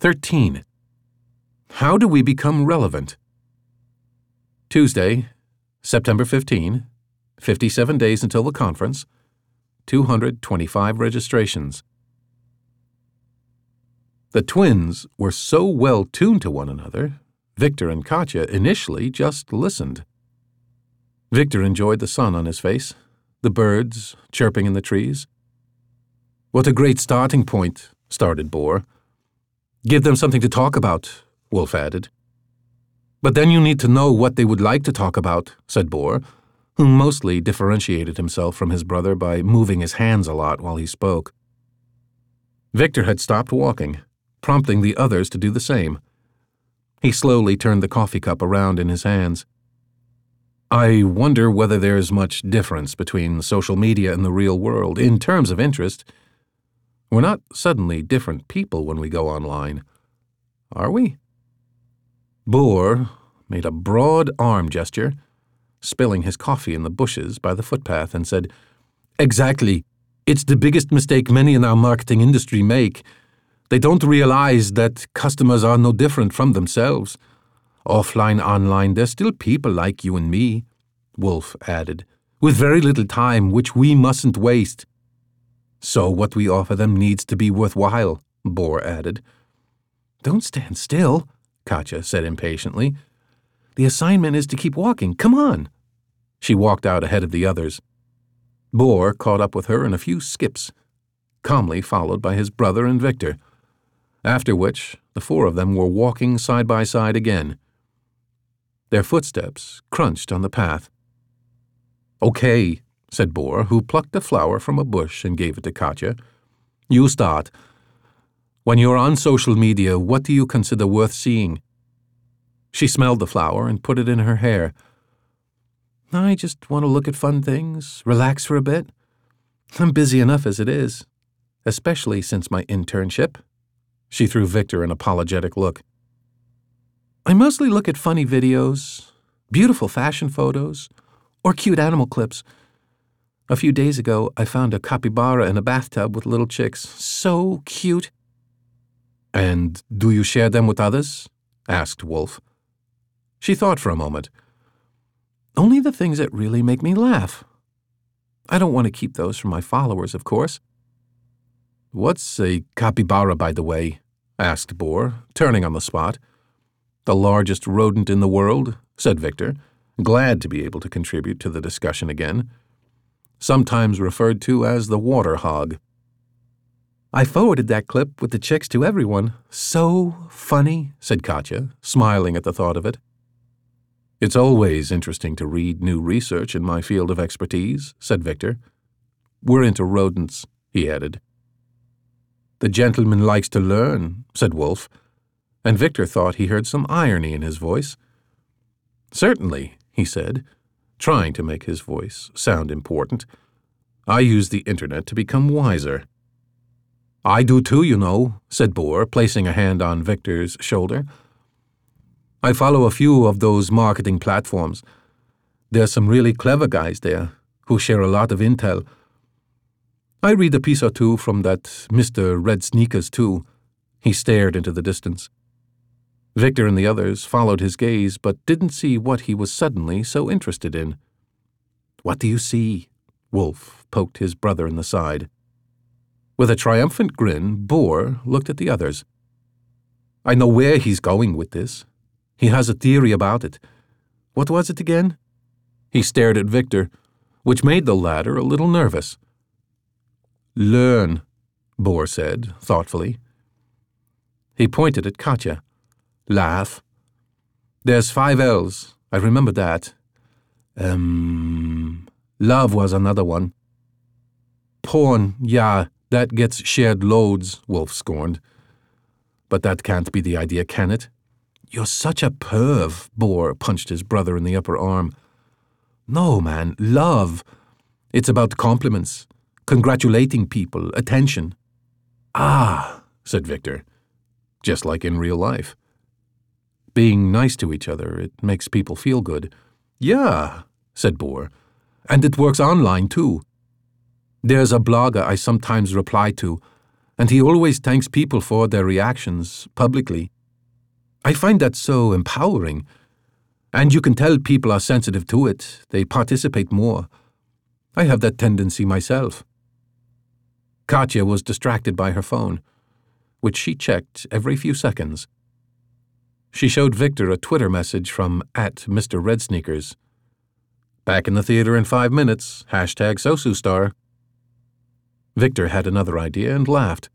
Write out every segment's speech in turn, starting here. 13. How do we become relevant? Tuesday, September 15, 57 days until the conference, 225 registrations. The twins were so well tuned to one another, Victor and Katya initially just listened. Victor enjoyed the sun on his face, the birds chirping in the trees. "What a great starting point," started Bohr. "Give them something to talk about," Wolf added. "But then you need to know what they would like to talk about," said Bohr, who mostly differentiated himself from his brother by moving his hands a lot while he spoke. Victor had stopped walking, prompting the others to do the same. He slowly turned the coffee cup around in his hands. "I wonder whether there's much difference between social media and the real world in terms of interest. We're not suddenly different people when we go online, are we?" Bohr made a broad arm gesture, spilling his coffee in the bushes by the footpath, and said, "Exactly. It's the biggest mistake many in our marketing industry make. They don't realize that customers are no different from themselves. Offline, online, they're still people like you and me," Wolf added, "with very little time, which we mustn't waste." "So what we offer them needs to be worthwhile," Bohr added. "Don't stand still," Katya said impatiently. "The assignment is to keep walking. Come on." She walked out ahead of the others. Bohr caught up with her in a few skips, calmly followed by his brother and Victor, after which the four of them were walking side by side again. Their footsteps crunched on the path. "Okay," said Bohr, who plucked a flower from a bush and gave it to Katya. "You start. When you're on social media, what do you consider worth seeing?" She smelled the flower and put it in her hair. "I just want to look at fun things, relax for a bit. I'm busy enough as it is, especially since my internship." She threw Victor an apologetic look. "I mostly look at funny videos, beautiful fashion photos, or cute animal clips. A few days ago, I found a capybara in a bathtub with little chicks. So cute." "And do you share them with others?" asked Wolf. She thought for a moment. "Only the things that really make me laugh. I don't want to keep those from my followers, of course." "What's a capybara, by the way?" asked Bohr, turning on the spot. "The largest rodent in the world," said Victor, glad to be able to contribute to the discussion again. "Sometimes referred to as the water hog." "I forwarded that clip with the chicks to everyone. So funny," said Katya, smiling at the thought of it. "It's always interesting to read new research in my field of expertise," said Victor. "We're into rodents," he added. "The gentleman likes to learn," said Wolf, and Victor thought he heard some irony in his voice. "Certainly," he said, trying to make his voice sound important. "I use the internet to become wiser." "I do too, you know," said Bohr, placing a hand on Victor's shoulder. "I follow a few of those marketing platforms. There's some really clever guys there who share a lot of intel. I read a piece or two from that Mr. Red Sneakers, too." He stared into the distance. Victor and the others followed his gaze, but didn't see what he was suddenly so interested in. "What do you see?" Wolf poked his brother in the side. With a triumphant grin, Bohr looked at the others. "I know where he's going with this. He has a theory about it. What was it again?" He stared at Victor, which made the latter a little nervous. "Learn," Bohr said, thoughtfully. He pointed at Katya. "Laugh. There's 5 L's. I remember that. Love was another one." "Porn, yeah, that gets shared loads," Wolf scorned. "But that can't be the idea, can it?" "You're such a perv," Bohr punched his brother in the upper arm. "No, man, love. It's about compliments. Congratulating people, attention." "Ah," said Victor, "just like in real life. Being nice to each other, it makes people feel good." "Yeah," said Bohr, "and it works online too. There's a blogger I sometimes reply to, and he always thanks people for their reactions publicly. I find that so empowering. And you can tell people are sensitive to it. They participate more. I have that tendency myself. Katya was distracted by her phone, which she checked every few seconds. She showed Victor a Twitter message from @Mr. Red Sneakers. Back in the theater in 5 minutes, #SosuStar. Victor had another idea and laughed.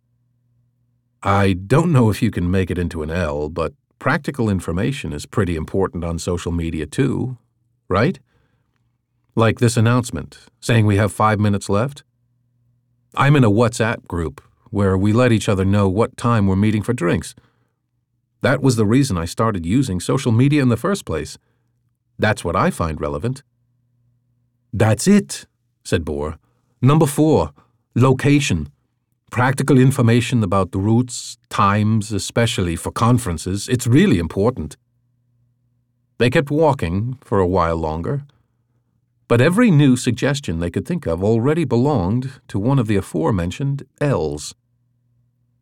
I don't know if you can make it into an L, but practical information is pretty important on social media too, right? Like this announcement, saying we have 5 minutes left. I'm in a WhatsApp group where we let each other know what time we're meeting for drinks. That was the reason I started using social media in the first place. That's what I find relevant. That's it, said Bohr. Number 4, location. Practical information about the routes, times, especially for conferences. It's really important. They kept walking for a while longer, but every new suggestion they could think of already belonged to one of the aforementioned L's.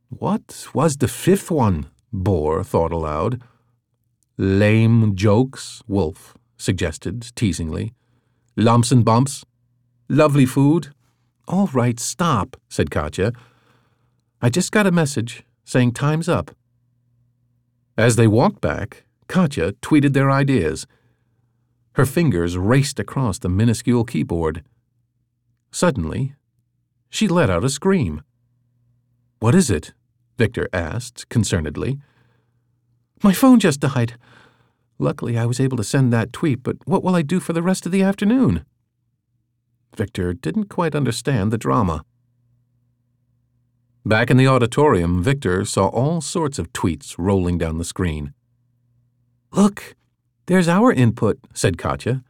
What was the 5th one? Bohr thought aloud. Lame jokes, Wolf suggested teasingly. Lumps and bumps. Lovely food. All right, stop, said Katya. I just got a message saying time's up. As they walked back, Katya tweeted their ideas. Her fingers raced across the minuscule keyboard. Suddenly, she let out a scream. What is it? Victor asked concernedly. My phone just died. Luckily, I was able to send that tweet, but what will I do for the rest of the afternoon? Victor didn't quite understand the drama. Back in the auditorium, Victor saw all sorts of tweets rolling down the screen. Look, there's our input, said Katya.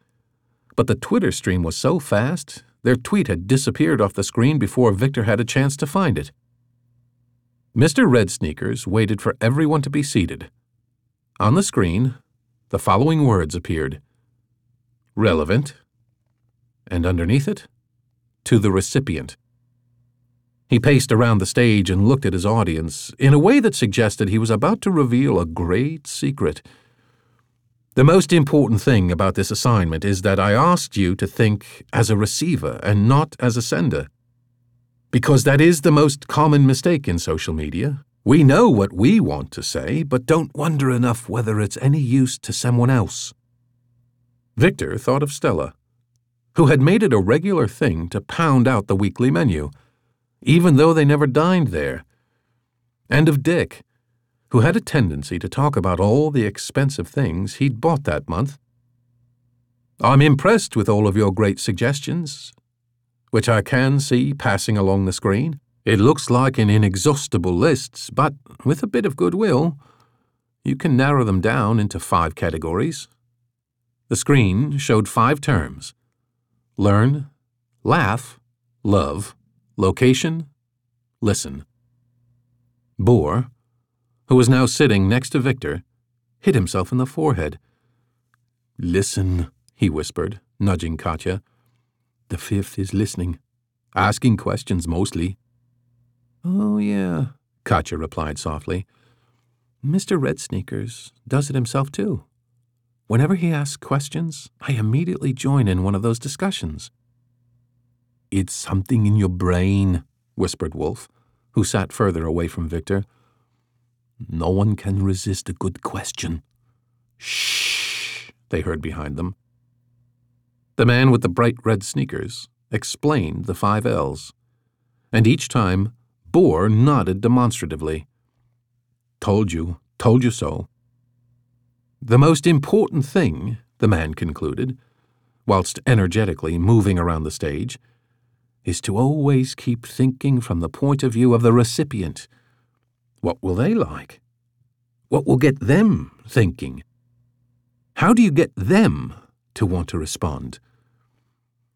But the Twitter stream was so fast, their tweet had disappeared off the screen before Victor had a chance to find it. Mr. Red Sneakers waited for everyone to be seated. On the screen, the following words appeared. Relevant. And underneath it, to the recipient. He paced around the stage and looked at his audience in a way that suggested he was about to reveal a great secret. The most important thing about this assignment is that I asked you to think as a receiver and not as a sender, because that is the most common mistake in social media. We know what we want to say, but don't wonder enough whether it's any use to someone else. Victor thought of Stella, who had made it a regular thing to pound out the weekly menu, even though they never dined there, and of Dick, who had a tendency to talk about all the expensive things he'd bought that month. I'm impressed with all of your great suggestions, which I can see passing along the screen. It looks like an inexhaustible list, but with a bit of goodwill, you can narrow them down into 5 categories. The screen showed 5 terms: learn, laugh, love, location, listen. Bohr, who was now sitting next to Victor, hit himself in the forehead. Listen, he whispered, nudging Katya. The 5th is listening, asking questions mostly. Oh, yeah, Katya replied softly. Mr. Red Sneakers does it himself too. Whenever he asks questions, I immediately join in one of those discussions. It's something in your brain, whispered Wolf, who sat further away from Victor. No one can resist a good question. Shh, they heard behind them. The man with the bright red sneakers explained the 5 L's, and each time Bohr nodded demonstratively. Told you so. The most important thing, the man concluded, whilst energetically moving around the stage, is to always keep thinking from the point of view of the recipient. What will they like? What will get them thinking? How do you get them to want to respond?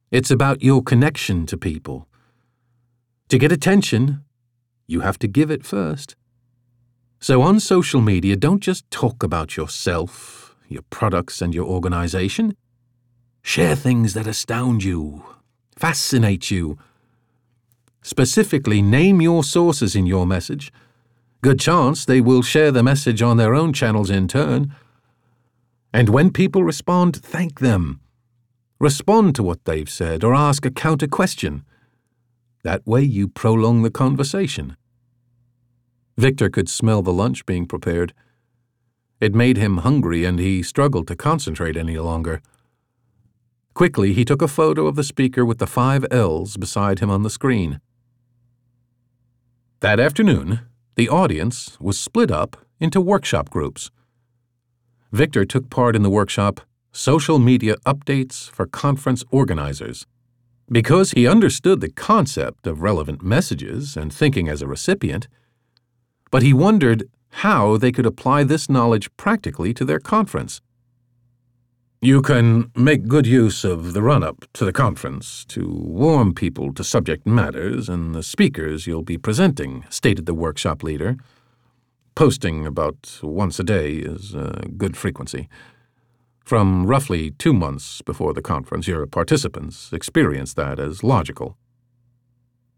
It's about your connection to people. To get attention, you have to give it first. So on social media, don't just talk about yourself, your products, and your organization. Share things that astound you, fascinate you. Specifically, name your sources in your message. Good chance they will share the message on their own channels in turn. And when people respond, thank them. Respond to what they've said or ask a counter question. That way you prolong the conversation. Victor could smell the lunch being prepared. It made him hungry and he struggled to concentrate any longer. Quickly, he took a photo of the speaker with the 5 L's beside him on the screen. That afternoon, the audience was split up into workshop groups. Victor took part in the workshop, Social Media Updates for Conference Organizers. Because he understood the concept of relevant messages and thinking as a recipient, but he wondered how they could apply this knowledge practically to their conference. You can make good use of the run-up to the conference to warm people to subject matters and the speakers you'll be presenting, stated the workshop leader. Posting about once a day is a good frequency. From roughly 2 months before the conference, your participants experience that as logical.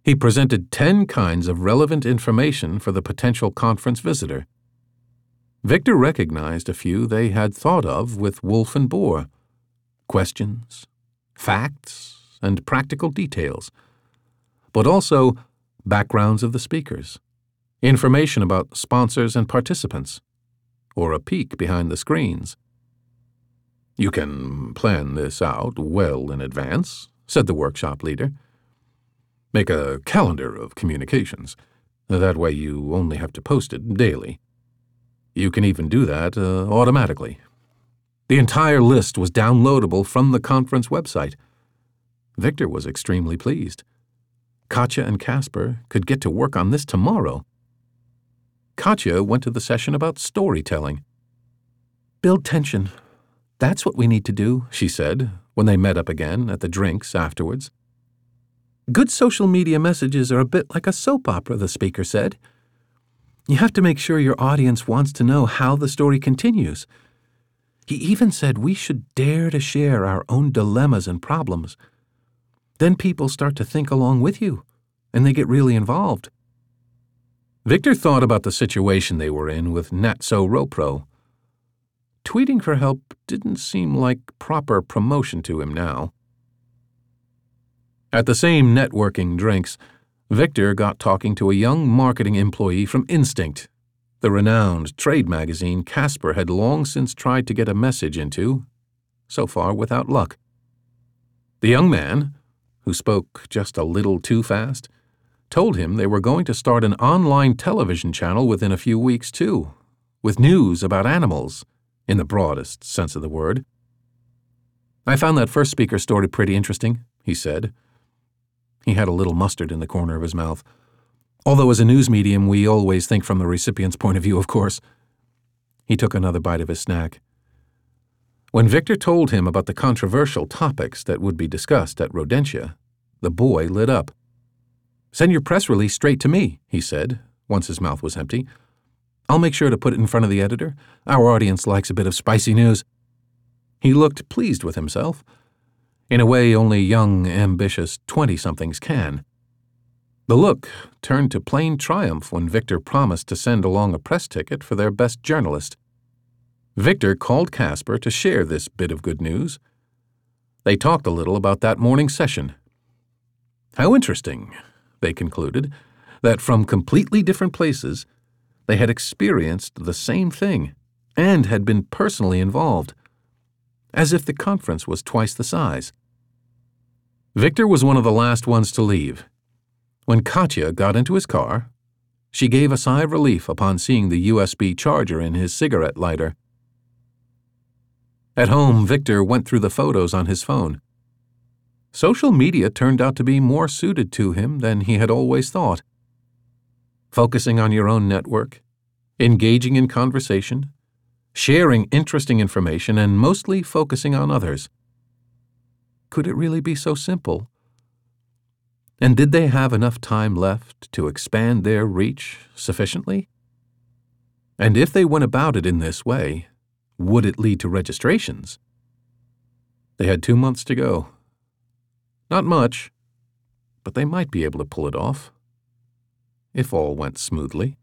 He presented 10 kinds of relevant information for the potential conference visitor. Victor recognized a few they had thought of with Wolf and Bohr. Questions, facts, and practical details, but also backgrounds of the speakers, information about sponsors and participants, or a peek behind the screens. You can plan this out well in advance, said the workshop leader. Make a calendar of communications. That way you only have to post it daily. You can even do that automatically. The entire list was downloadable from the conference website. Victor was extremely pleased. Katya and Casper could get to work on this tomorrow. Katya went to the session about storytelling. Build tension. That's what we need to do, she said, when they met up again at the drinks afterwards. Good social media messages are a bit like a soap opera, the speaker said. You have to make sure your audience wants to know how the story continues. He even said we should dare to share our own dilemmas and problems. Then people start to think along with you, and they get really involved. Victor thought about the situation they were in with Natso Ropro. Tweeting for help didn't seem like proper promotion to him now. At the same networking drinks, Victor got talking to a young marketing employee from Instinct, the renowned trade magazine Casper had long since tried to get a message into, so far without luck. The young man, who spoke just a little too fast, told him they were going to start an online television channel within a few weeks too, with news about animals, in the broadest sense of the word. I found that first speaker's story pretty interesting, he said. He had a little mustard in the corner of his mouth. Although as a news medium, we always think from the recipient's point of view, of course. He took another bite of his snack. When Victor told him about the controversial topics that would be discussed at Rodentia, the boy lit up. Send your press release straight to me, he said, once his mouth was empty. I'll make sure to put it in front of the editor. Our audience likes a bit of spicy news. He looked pleased with himself, in a way only young, ambitious 20-somethings can. The look turned to plain triumph when Victor promised to send along a press ticket for their best journalist. Victor called Casper to share this bit of good news. They talked a little about that morning session. How interesting, they concluded, that from completely different places, they had experienced the same thing and had been personally involved, as if the conference was twice the size. Victor was one of the last ones to leave. When Katya got into his car, she gave a sigh of relief upon seeing the USB charger in his cigarette lighter. At home, Victor went through the photos on his phone. Social media turned out to be more suited to him than he had always thought. Focusing on your own network, engaging in conversation, sharing interesting information, and mostly focusing on others. Could it really be so simple? And did they have enough time left to expand their reach sufficiently? And if they went about it in this way, would it lead to registrations? They had 2 months to go. Not much, but they might be able to pull it off, if all went smoothly.